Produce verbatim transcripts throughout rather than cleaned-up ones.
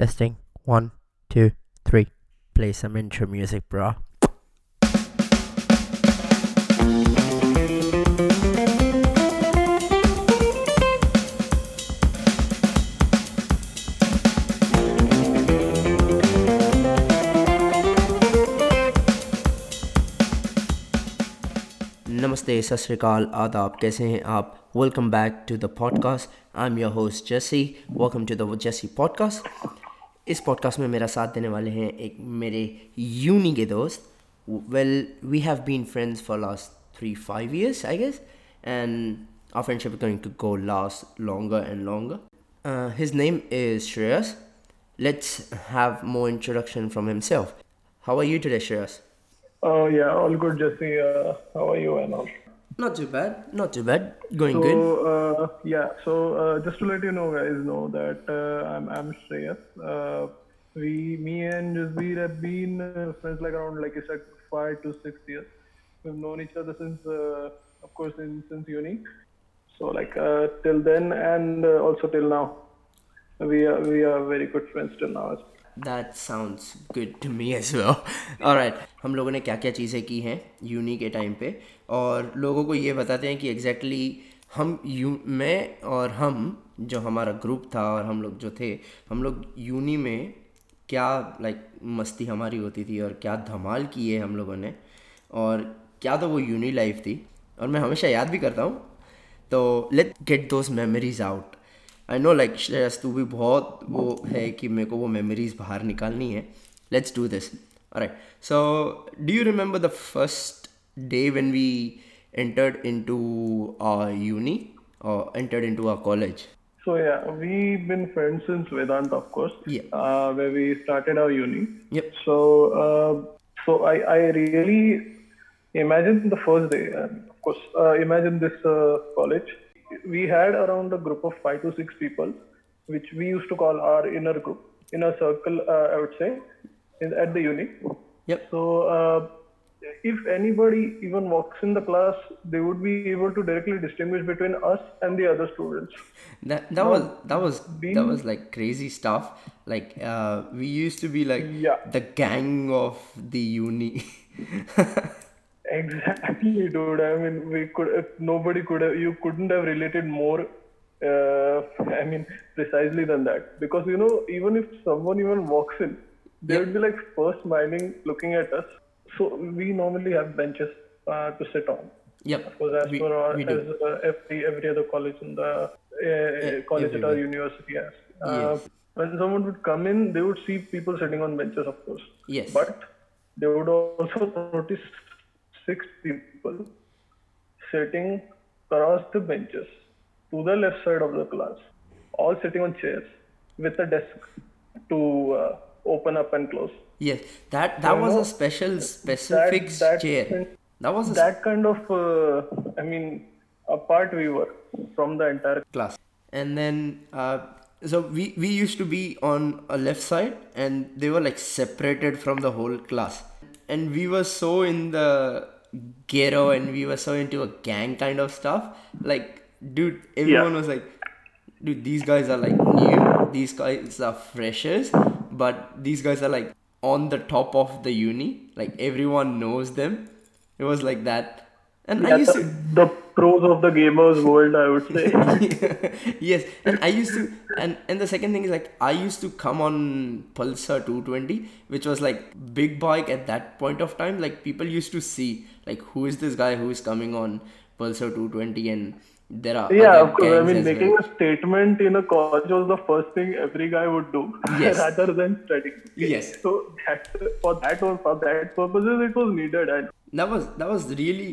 Testing. One, two, three. Play some intro music, bro. नमस्ते, सत श्री अकाल, आदाब, कैसे हैं आप? Welcome back to the podcast. I am your host JC. Welcome to the JC podcast. इस पॉडकास्ट में मेरा साथ देने वाले हैं एक मेरे यूनी के दोस्त. Well, we have been friends for last three five years I guess, and our friendship is going to go last longer and longer. His name is Shreyas. Let's have more introduction from himself. How are you today, Shreyas? Oh yeah, all good, Jesse. Uh, how are you and all? Not too bad, not too bad. Going so, good. So uh, yeah, so uh, just to let you know, guys, know that uh, I'm I'm Shreyas. Uh, we, me and Jazbir have been uh, friends like around like you said five to six years. We've known each other since, uh, of course, in, since uni. So like uh, till then and uh, also till now, we are we are very good friends till now. As well. That sounds good to me as well. Alright, हम लोगों ने क्या क्या चीज़ें की हैं uni के time पे, और लोगों को ये बताते हैं कि exactly हम यू मैं और हम जो हमारा ग्रुप था और हम लोग जो थे हम लोग यूनी में क्या लाइक मस्ती हमारी होती थी और क्या धमाल किए हम लोगों ने, और क्या तो वो यूनी लाइफ थी और मैं हमेशा याद भी करता हूँ. तो let get those memories out. I know like Shreyas तू भी बहुत वो है कि मेरे को वो मेमोरीज बाहर निकालनी है. Let's do this. Alright, so do you remember the first day when we entered into our uni और entered into our college? So yeah, we been friends since Vedanta, of course, where we started our uni. Yup. So so I I really imagine the first day. Of course imagine this college. We had around a group of five to six people, which we used to call our inner group, inner circle, uh, I would say, in, at the uni. Yep. So, uh, if anybody even walks in the class, they would be able to directly distinguish between us and the other students. That that so, was that was being, that was like crazy stuff. Like uh, we used to be like yeah. the gang of the uni. Exactly, dude. I mean, we could, if nobody could have, you couldn't have related more, uh, I mean, precisely than that. Because, you know, even if someone even walks in, they yeah. would be like first smiling, looking at us. So, we normally have benches uh, to sit on. Yep. Of course, as we, for our, as, uh, every, every other college in the, uh, yeah, college at our university has. Uh, yes. When someone would come in, they would see people sitting on benches, of course. Yes. But they would also notice six people sitting across the benches to the left side of the class, all sitting on chairs with a desk to uh, open up and close. Yes, that that you was know, a special specific that, that chair. Kind, that was a that kind of uh, I mean apart we were from the entire class. And then uh, so we we used to be on a left side, and they were like separated from the whole class. And we were so in the ghetto and we were so into a gang kind of stuff. Like, dude, everyone yeah. was like, dude, these guys are like new. These guys are freshers. But these guys are like on the top of the uni. Like, everyone knows them. It was like that. And yeah, I used the, to... the pros of the gamers world, I would say. Yes. And I used to... And, and the second thing is like, I used to come on Pulsar two twenty, which was like big bike at that point of time. Like people used to see like, who is this guy who is coming on Pulsar two twenty? And there are yeah, other of course. I mean, making well. a statement in a college was the first thing every guy would do. Yes. Rather than studying. Yes. So that, for that or for that purposes, it was needed. And that was that was really...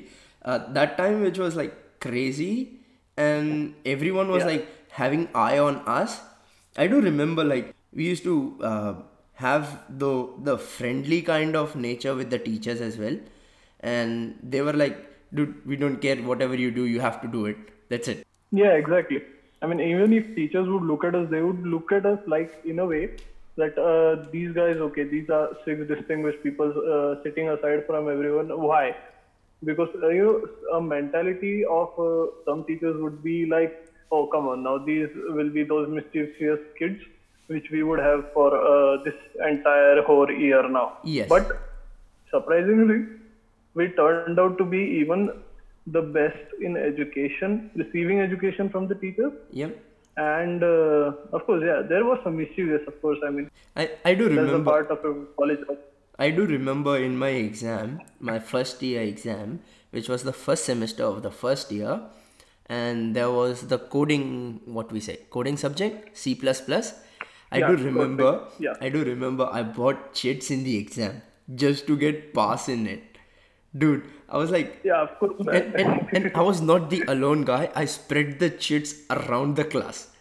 Uh, that time which was like crazy, and everyone was yeah. like having eye on us. I do remember like we used to uh, have the the friendly kind of nature with the teachers as well, and they were like, dude, we don't care, whatever you do, you have to do it, that's it. Yeah, exactly. I mean, even if teachers would look at us, they would look at us like in a way that uh, these guys, okay, these are six distinguished people uh, sitting aside from everyone. Why? Because uh, you know, a mentality of uh, some teachers would be like, oh, come on, now these will be those mischievous kids which we would have for uh, this entire whole year now. Yes. But surprisingly, we turned out to be even the best in education, receiving education from the teachers. Yep. And uh, of course, yeah, there was some mischievous, of course. I mean, I, I do remember. As a part of a college. I do remember in my exam, my first year exam, which was the first semester of the first year, and there was the coding, what we say, coding subject, C plus plus. I yeah, do remember. Yeah. I do remember. I bought chits in the exam just to get pass in it. Dude, I was like, yeah, of course, man. And, and, and I was not the alone guy. I spread the chits around the class.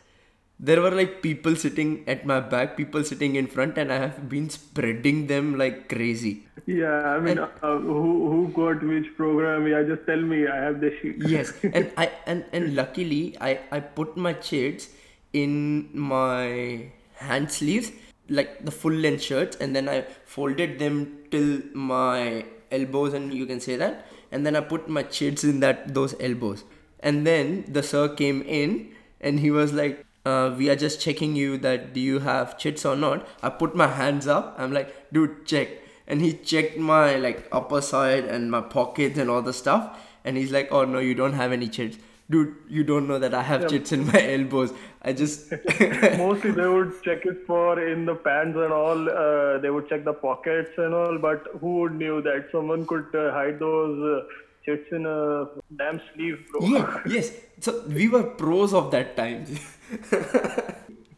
There were like people sitting at my back, people sitting in front, and I have been spreading them like crazy. Yeah, I mean, and, uh, who who got which program? Yeah, just tell me. I have the sheet. Yes, and I and, and luckily I, I put my chits in my hand sleeves, like the full length shirts, and then I folded them till my elbows, and you can say that, and then I put my chits in that those elbows, and then the sir came in and he was like, uh, we are just checking you that do you have chits or not. I put my hands up, I'm like, dude, check, and he checked my like upper side and my pockets and all the stuff, and he's like, oh no, you don't have any chits. Dude, you don't know that I have yeah. chits in my elbows. I just... Mostly they would check it for in the pants and all. Uh, they would check the pockets and all. But who would knew that someone could uh, hide those uh, chits in a damn sleeve, bro? Yeah, yes. So we were pros of that time.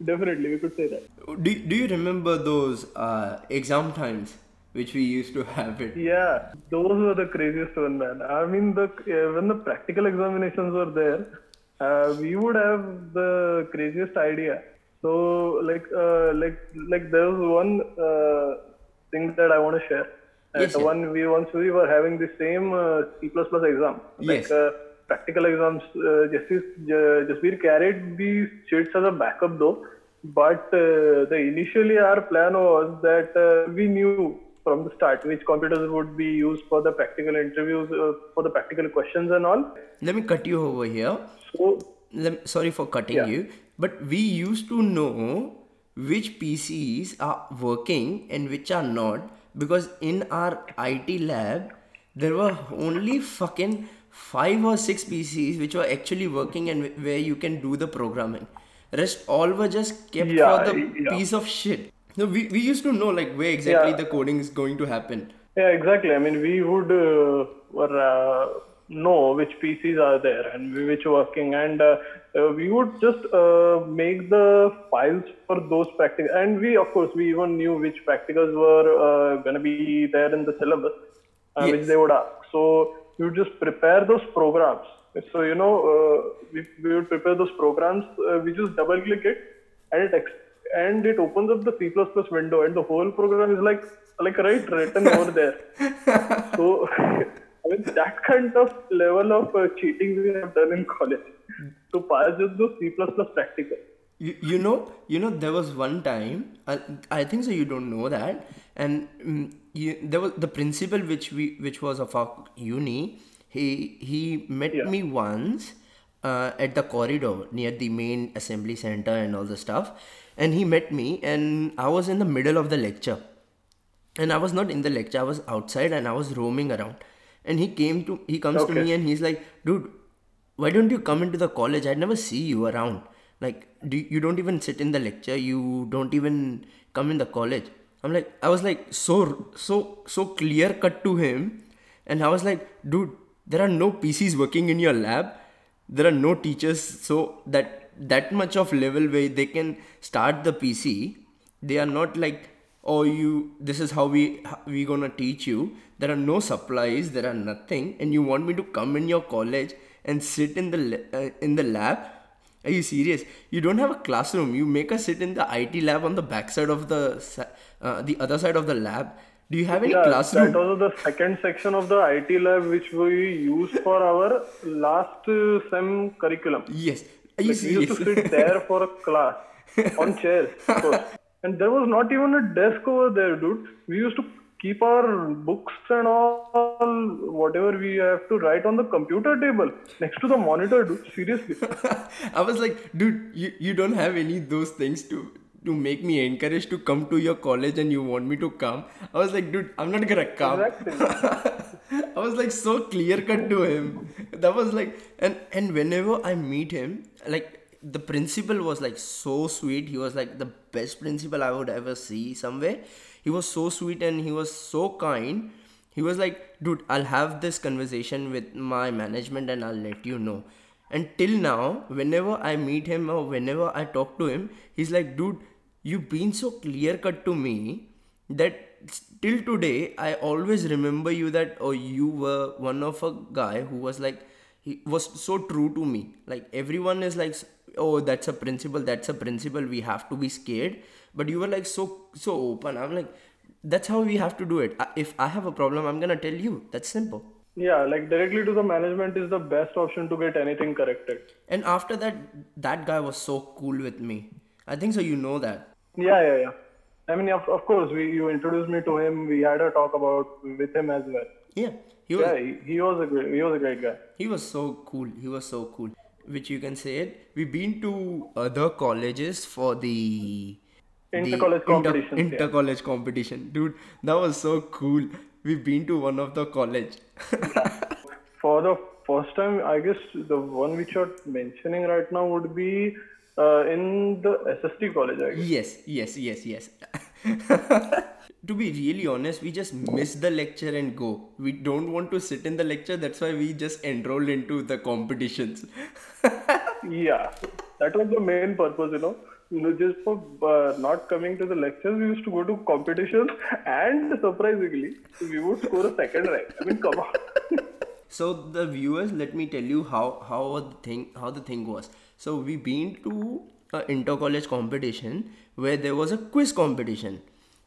Definitely, we could say that. Do, do you remember those uh, exam times which we used to have it? Yeah, those were the craziest one, man. I mean, the uh, when the practical examinations were there, uh, we would have the craziest idea. So, like, uh, like, like there was one uh, thing that I want to share. Yes, the one we once we were having the same uh, C plus plus exam. Yes. Like, uh, practical exams, uh, Jazbir carried the sheets as a backup though. But uh, the initially our plan was that uh, we knew from the start which computers would be used for the practical interviews, uh, for the practical questions and all. Let me cut you over here. So, me, sorry for cutting yeah. you, but we used to know which P Cs are working and which are not, because in our I T lab, there were only fucking five or six P Cs which were actually working and where you can do the programming. Rest all were just kept yeah, for the yeah. piece of shit. No, we, we used to know like where exactly yeah. the coding is going to happen. Yeah, exactly. I mean, we would uh, or, uh, know which P Cs are there and which are working, and uh, uh, we would just uh, make the files for those practicals. And we, of course, we even knew which practicals were uh, going to be there in the syllabus, uh, yes. which they would ask. So you just prepare those programs. So, you know, uh, we, we would prepare those programs. Uh, we just double click it and it extends. And it opens up the C plus plus window, and the whole program is like, like right written over there. So, I mean, that kind of level of uh, cheating we have done in college to pass just those C plus plus practical. You, you know, you know, there was one time, I, I think so. You don't know that, and um, you, there was the principal which we, which was of our uni. He he met yeah. me once uh, at the corridor near the main assembly center and all the stuff. And he met me, and I was in the middle of the lecture, and I was not in the lecture, I was outside and I was roaming around, and he came to, he comes okay. to me and he's like, dude, why don't you come into the college? I never see you around. Like, do you don't even sit in the lecture. You don't even come in the college. I'm like, I was like so, so, so clear cut to him. And I was like, dude, there are no P Cs working in your lab. There are no teachers. So that that much of level where they can start the P C, they are not like, oh, you, this is how we we gonna teach you. There are no supplies, there are nothing, and you want me to come in your college and sit in the uh, in the lab? Are you serious? You don't have a classroom. You make us sit in the I T lab on the backside of the uh, the other side of the lab. Do you have any yeah, classroom? That was the second section of the I T lab which we used for our last uh, sem curriculum. Yes. Like, we used to sit there for a class on chairs, of course. And there was not even a desk over there, dude. We used to keep our books and all, whatever we have to write on the computer table next to the monitor, dude. Seriously. I was like, dude, you, you don't have any of those things to to make me encouraged to come to your college and you want me to come. I was like, dude, I'm not gonna come. I was like so clear cut to him. That was like, and, and whenever I meet him, like the principal was like so sweet. He was like the best principal I would ever see somewhere. He was so sweet and he was so kind. He was like, dude, I'll have this conversation with my management and I'll let you know. And till now, whenever I meet him or whenever I talk to him, he's like, dude, you've been so clear cut to me that till today, I always remember you that, or oh, you were one of a guy who was like, he was so true to me. Like everyone is like, oh, that's a principle. That's a principle. We have to be scared. But you were like so, so open. I'm like, that's how we have to do it. If I have a problem, I'm going to tell you. That's simple. Yeah, like directly to the management is the best option to get anything corrected. And after that, that guy was so cool with me. I think so, you know that. Yeah, yeah, yeah. I mean, of, of course, we, you introduced me to him. We had a talk about with him as well. Yeah. He was, yeah, he, he, was a great, he was a great guy. He was so cool. He was so cool. Which you can say it. We've been to other colleges for the... Inter-college competition. Inter- inter-college yeah. competition. Dude, that was so cool. We've been to one of the college. For the first time, I guess the one which you're mentioning right now would be uh, in the S S T college, I guess. Yes, yes, yes, yes. To be really honest, we just miss the lecture and go. We don't want to sit in the lecture. That's why we just enrolled into the competitions. Yeah, that was the main purpose, you know. No, just for uh, not coming to the lectures, we used to go to competitions and surprisingly, we would score a second rank. I mean, come on. So the viewers, let me tell you how how the thing how the thing was. So we been to an inter-college competition where there was a quiz competition,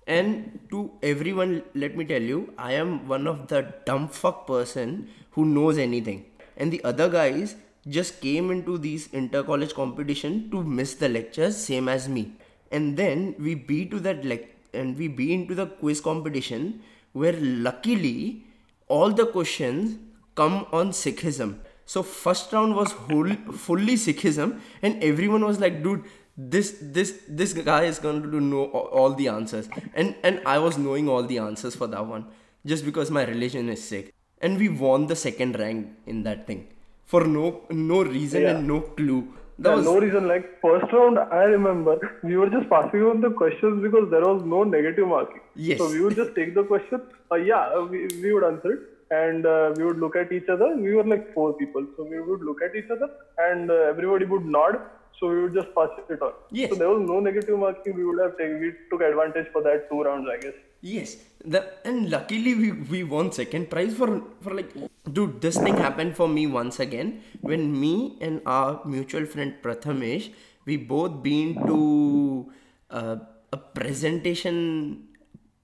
and to everyone, let me tell you, I am one of the dumb fuck person who knows anything, and the other guys just came into these inter-college competition to miss the lectures, same as me. And then we be to that lec- and we be into the quiz competition where luckily all the questions come on Sikhism. So first round was whole, fully Sikhism, and everyone was like, dude, this this this guy is going to know all the answers. And and I was knowing all the answers for that one just because my religion is Sikh. And we won the second rank in that thing. For no no reason yeah. and no clue. That yeah, was... No reason. Like first round, I remember we were just passing on the questions because there was no negative marking. Yes. So we would just take the question. Uh, yeah, we, we would answer it and uh, we would look at each other. We were like four people. So we would look at each other and uh, everybody would nod. So we would just pass it on. Yes. So there was no negative marking. We would have taken. We took advantage for that two rounds, I guess. Yes, the, and luckily we, we won second prize for, for like, dude, this thing happened for me once again when me and our mutual friend Prathamesh, we both been to uh, a presentation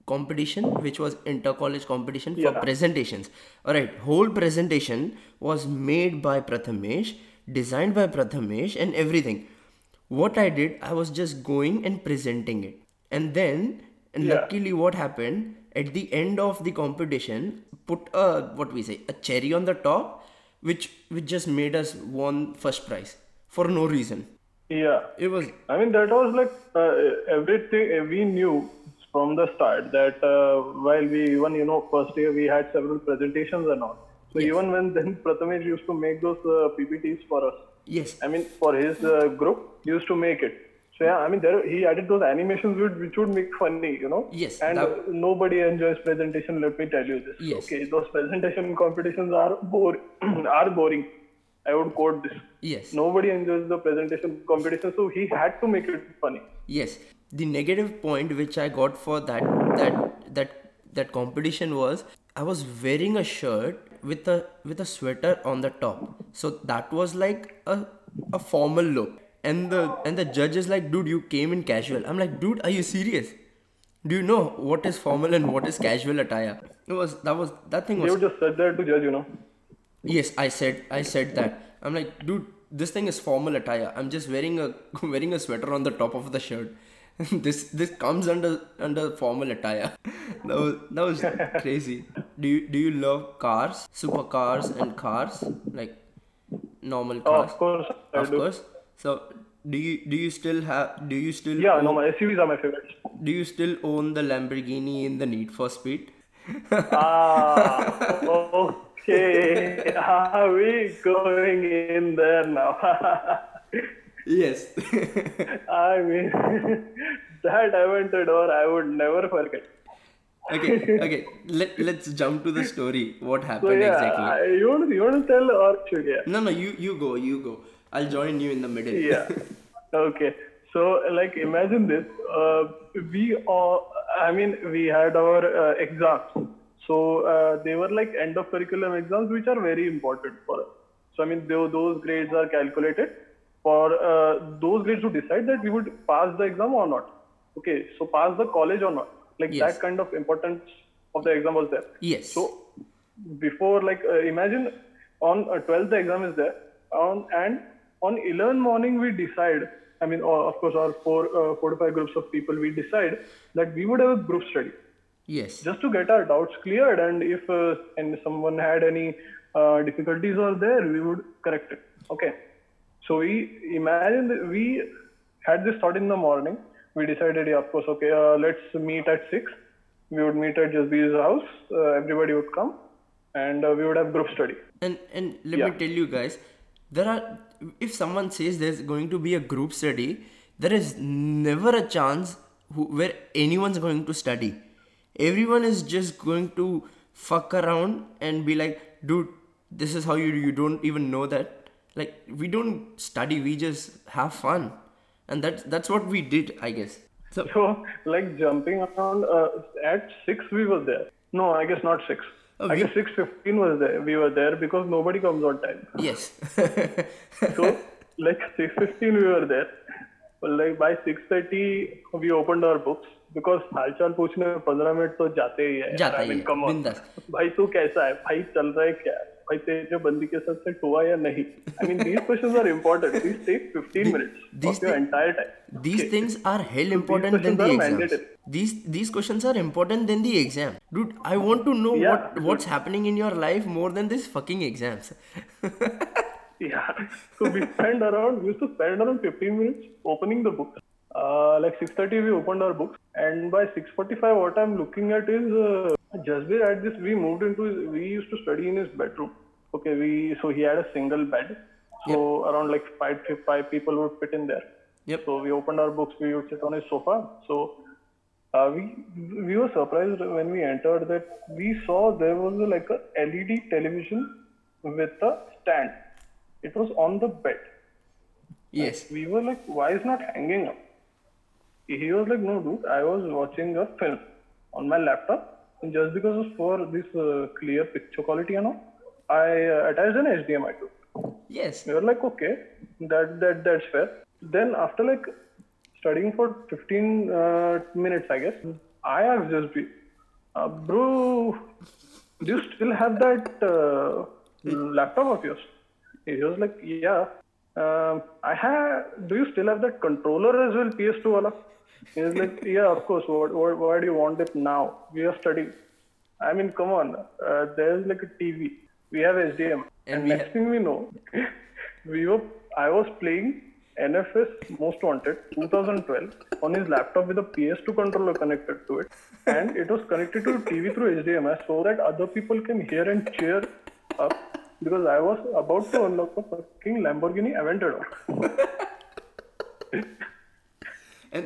competition, which was inter-college competition for yeah. presentations. Alright, whole presentation was made by Prathamesh, designed by Prathamesh and everything. What I did, I was just going and presenting it, and then... And yeah. luckily what happened, at the end of the competition, put a, what we say, a cherry on the top, which which just made us won first prize for no reason. Yeah. It was... I mean, that was like uh, everything we knew from the start that uh, while we even, you know, first year we had several presentations and all. So yes. even when then Prathamesh used to make those uh, P P Ts for us. Yes. I mean, for his uh, group, he used to make it. So yeah, I mean, there, he added those animations which, which would make funny, you know. Yes. And that... nobody enjoys presentation. Let me tell you this. Yes. Okay, those presentation competitions are boring. are boring. I would quote this. Yes. Nobody enjoys the presentation competition, so he had to make it funny. Yes. The negative point which I got for that that that that competition was I was wearing a shirt with a with a sweater on the top, so that was like a a formal look. And the and the judge is like, dude, you came in casual. I'm like, dude, are you serious? Do you know what is formal and what is casual attire? It was that was that thing was. You just said that to judge, you know. Yes, I said I said that. I'm like, dude, this thing is formal attire. I'm just wearing a wearing a sweater on the top of the shirt. this this comes under under formal attire. That was that was crazy. Do you do you love cars, supercars and cars like normal cars? Oh, of course, I of do. course. So Do you do you still have do you still yeah own, no, my S U Vs are my favorite. Do you still own the Lamborghini in the Need for Speed? Ah, okay. Are we going in there now? Yes. I mean, that Aventador I would never forget. Okay, okay. Let let's jump to the story. What happened so, yeah, exactly? I, you want you want to tell or should I? No, no. You you go. You go. I'll join you in the middle. Yeah. Okay. So, like, imagine this. Uh, we all, I mean, we had our uh, exams. So, uh, they were like end of curriculum exams, which are very important for us. So, I mean, they, those grades are calculated for uh, those grades to decide that we would pass the exam or not. Okay. So, pass the college or not. Like, yes. That kind of importance of the exam was there. Yes. So, before, like, uh, imagine on uh, twelfth the exam is there. On, and... On eleven morning, we decide, I mean, or, of course, our four, uh, four to five groups of people, we decide that we would have a group study. Yes. Just to get our doubts cleared, and if uh, and someone had any uh, difficulties or there, we would correct it. Okay. So we imagined, we had this thought in the morning. We decided, yeah, of course, okay, uh, let's meet at six. We would meet at Jazbir's house. Uh, everybody would come and uh, we would have group study. And, and let yeah. me tell you guys, there are... If someone says there's going to be a group study, there is never a chance who, where anyone's going to study. Everyone is just going to fuck around and be like, dude, this is how you you don't even know that. Like, we don't study, we just have fun. And that's, that's what we did, I guess. So, so like jumping around, uh, at six we were there. No, I guess not six. Oh, I guess we... six fifteen was there. We were there because nobody comes on time. Yes. So, like six fifteen we were there. But like by six thirty we opened our books because हालचाल पूछने में fifteen minutes तो जाते ही है. जाता ही है. I mean, come on. भाई तू कैसा है? भाई चल रहा है क्या? भाई तेरे बंदी के साथ सेट हुआ या नहीं? I mean, these questions are important. These take fifteen minutes of your entire time. These okay. things are hell important than the exams. Mandated. These these questions are important than the exam. Dude, I want to know yeah. what what's happening in your life more than this fucking exams. Yeah. So we spent around, we used to spend around fifteen minutes opening the book. Uh, like six thirty we opened our books, and by six forty-five what I'm looking at is uh, Jazbir at this, we moved into, his, we used to study in his bedroom. Okay, we so he had a single bed. So yep. around like five, five people would fit in there. Yep. So we opened our books, we would sit on his sofa. So Uh, we we were surprised when we entered that we saw there was a, like a L E D television with a stand. It was on the bed. Yes. And we were like, why is not hanging up? He was like, no dude, I was watching a film on my laptop, and just because of for this uh, clear picture quality and all, I uh, attached an H D M I to it. Yes. We were like, okay, that that that's fair. Then after like studying for fifteen uh, minutes, I guess. I have just been, uh, bro, do you still have that uh, laptop of yours? He was like, yeah. Uh, I have. Do you still have that controller as well, P S two wala? He was like, yeah, of course. What, what, why do you want it now? We are studying. I mean, come on. Uh, there's like a T V. We have H D M I. And, and next ha- thing we know, we were. I was playing N F S Most Wanted twenty twelve on his laptop with a P S two controller connected to it, and it was connected to T V through H D M I so that other people can hear and cheer up because I was about to unlock a fucking Lamborghini Aventador. and, and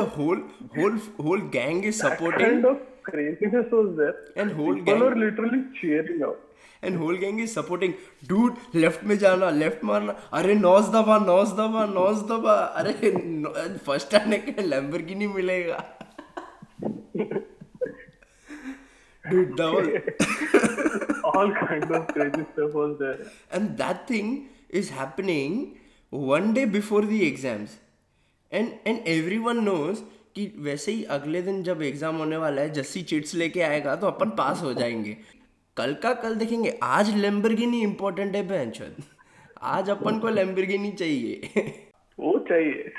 the whole whole whole gang is supporting. That kind of craziness was there. And whole people gang... were literally cheering up. And whole gang is supporting. Dude, left में जाना, left मारना. अरे नॉस दबा, नॉस दबा, नॉस दबा. अरे first आने के Lamborghini मिलेगा. Dude, that was all kind of crazy stuff was there. And that thing is happening one day before the exams. And and everyone knows कि वैसे ही अगले दिन जब एग्जाम होने वाला है, जस्सी चिट्स लेके आएगा तो अपन पास हो जाएंगे. कल का कल देखेंगे. आज Lamborghini इम्पोर्टेंट है बहनचोद. आज अपन को Lamborghini चाहिए. वो चाहिए.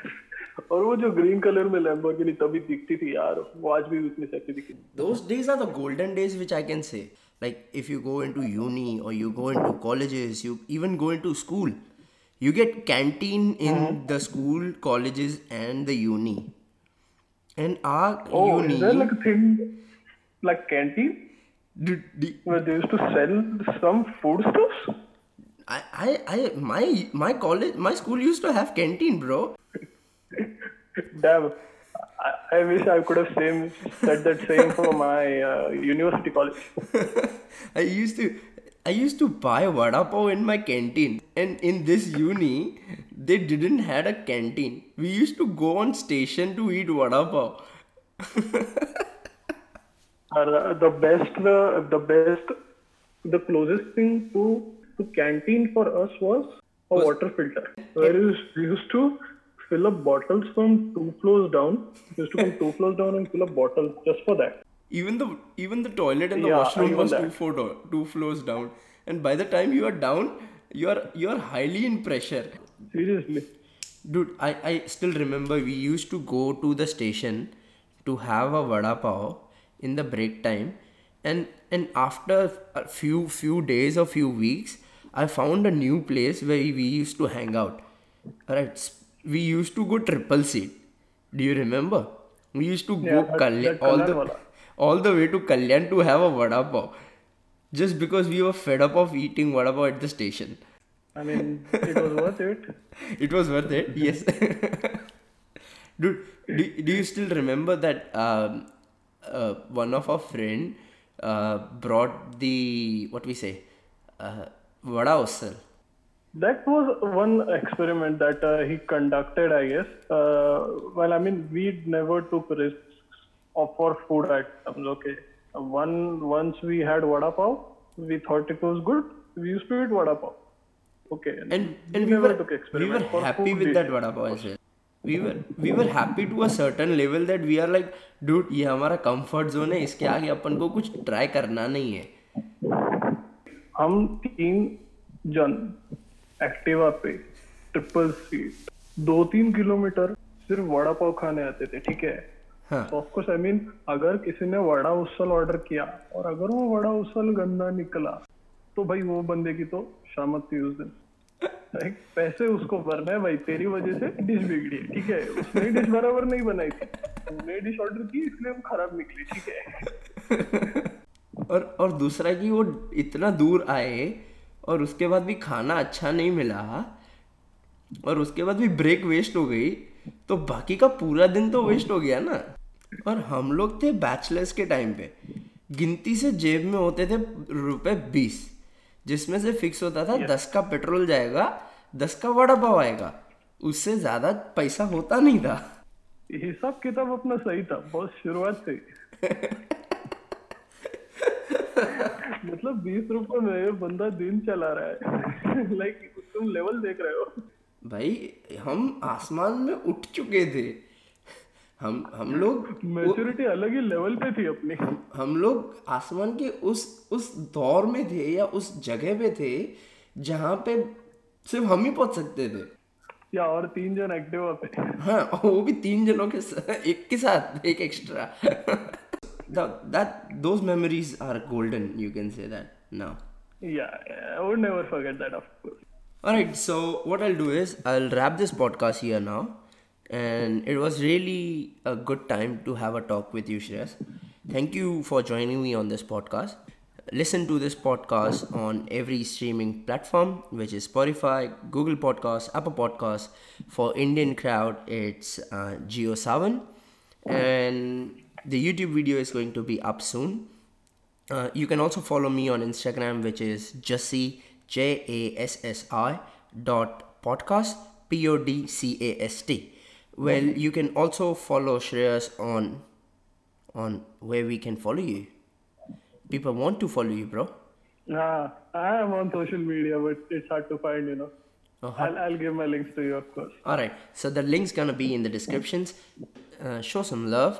और वो जो ग्रीन कलर में Lamborghini तभी दिखती थी यार, वो आज भी उतनी सच्ची दिखती. Those days are the golden days which I can say. Like if you go into uni or you go into colleges, you even go into school, You get canteen in mm-hmm. the school, colleges, and the uni. And our oh, uni... Oh, is there like a thing like canteen? Do, do, where they used to sell some food stuffs? I, I, I, my, my college, my school used to have canteen, bro. Damn. I, I wish I could have same, said that same for my uh, university college. I used to... I used to buy vada pav in my canteen, and in this uni, they didn't had a canteen. We used to go on station to eat vada pav. uh, the best, the, the best, the closest thing to, to canteen for us was a was, water filter. Whereas we used to fill up bottles from two floors down. We used to come two floors down and fill up bottles just for that. Even the even the toilet and the yeah, washroom was two, four do- two floors down, and by the time you are down, you are you are highly in pressure. Seriously, dude, I, I still remember we used to go to the station to have a vada pav in the break time, and and after a few few days or few weeks, I found a new place where we used to hang out. Alright, we used to go triple seat. Do you remember? We used to yeah, go Kalyan, all the. Wala. all the way to Kalyan to have a vada pav just because we were fed up of eating vada pav at the station. I mean, it was worth it. It was worth it, yes. Dude, do, do you still remember that um, uh, one of our friend uh, brought the, what we say, uh, vada usal? That was one experiment that uh, he conducted, I guess. Uh, well, I mean, we never took risks for food items. Okay, one once we had vada pav, we thought it was good. We used to eat vada pav. Okay, and and we, we were took we were happy with that vada pav as well. We were we were happy to a certain level that we are like, dude, ये हमारा comfort zone है. इसके आगे अपन को कुछ try करना नहीं है. हम तीन जन एक्टिवा पे ट्रिपल सीट दो तीन किलोमीटर सिर्फ वड़ा पाव खाने आते थे. ठीक है. हाँ. So of course, I mean, अगर किसी ने वड़ा उसल ऑर्डर किया और अगर वो वड़ा उसल गंदा निकला तो भाई वो बंदे की तो शामत यूज दें. पैसे उसको भरना है भाई. तेरी वजह से डिश बिगड़ी है. ठीक है. उसने डिश बराबर नहीं बनाई थी. हमने डिश ऑर्डर की इसलिए वो खराब निकली. ठीक है. और और दूसरा कि वो इतना दूर आए और उसके बाद भी खाना अच्छा नहीं मिला और उसके बाद भी ब्रेक वेस्ट हो गई तो बाकी का पूरा दिन तो वेस्ट हो गया ना. और हम लोग थे बैचलर्स के टाइम पे. गिनती से जेब में होते थे रुपए बीस जिसमें से फिक्स होता था दस का पेट्रोल जाएगा, दस का वड़ा पाव आएगा. उससे ज्यादा पैसा होता नहीं था. हिसाब किताब अपना सही था बहुत शुरुआत से. मतलब बीस रुपए में बंदा दिन चला रहा है. लाइक तुम लेवल देख रहे हो भाई. हम आसमान में उठ चुके थे. हम हम लोग मैच्योरिटी अलग ही लेवल पे थी अपनी. हम लोग आसमान के उस उस दौर में थे या उस जगह पे थे जहाँ पे सिर्फ हम ही पहुँच सकते थे. या और तीन जन एक्टिवा पे. हाँ, और वो भी तीन जनों के एक के साथ एक extra. That those memories are golden. You can say that now. Yeah I would never forget that of course. Alright, so what I'll do is I'll wrap this podcast here now, and it was really a good time to have a talk with you, Shreyas. Thank you for joining me on this podcast. Listen to this podcast on every streaming platform, which is Spotify, Google Podcasts, Apple Podcasts. For Indian crowd, it's uh, Jio Savan, and the YouTube video is going to be up soon. Uh, you can also follow me on Instagram, which is Jassi. J A S S I dot podcast, P O D C A S T. Well, you can also follow Shreyas on, on where we can follow you. People want to follow you, bro. Nah, I am on social media, but it's hard to find, you know. Uh-huh. I'll, I'll give my links to you, of course. All right. So the link's going to be in the descriptions. Uh, show some love,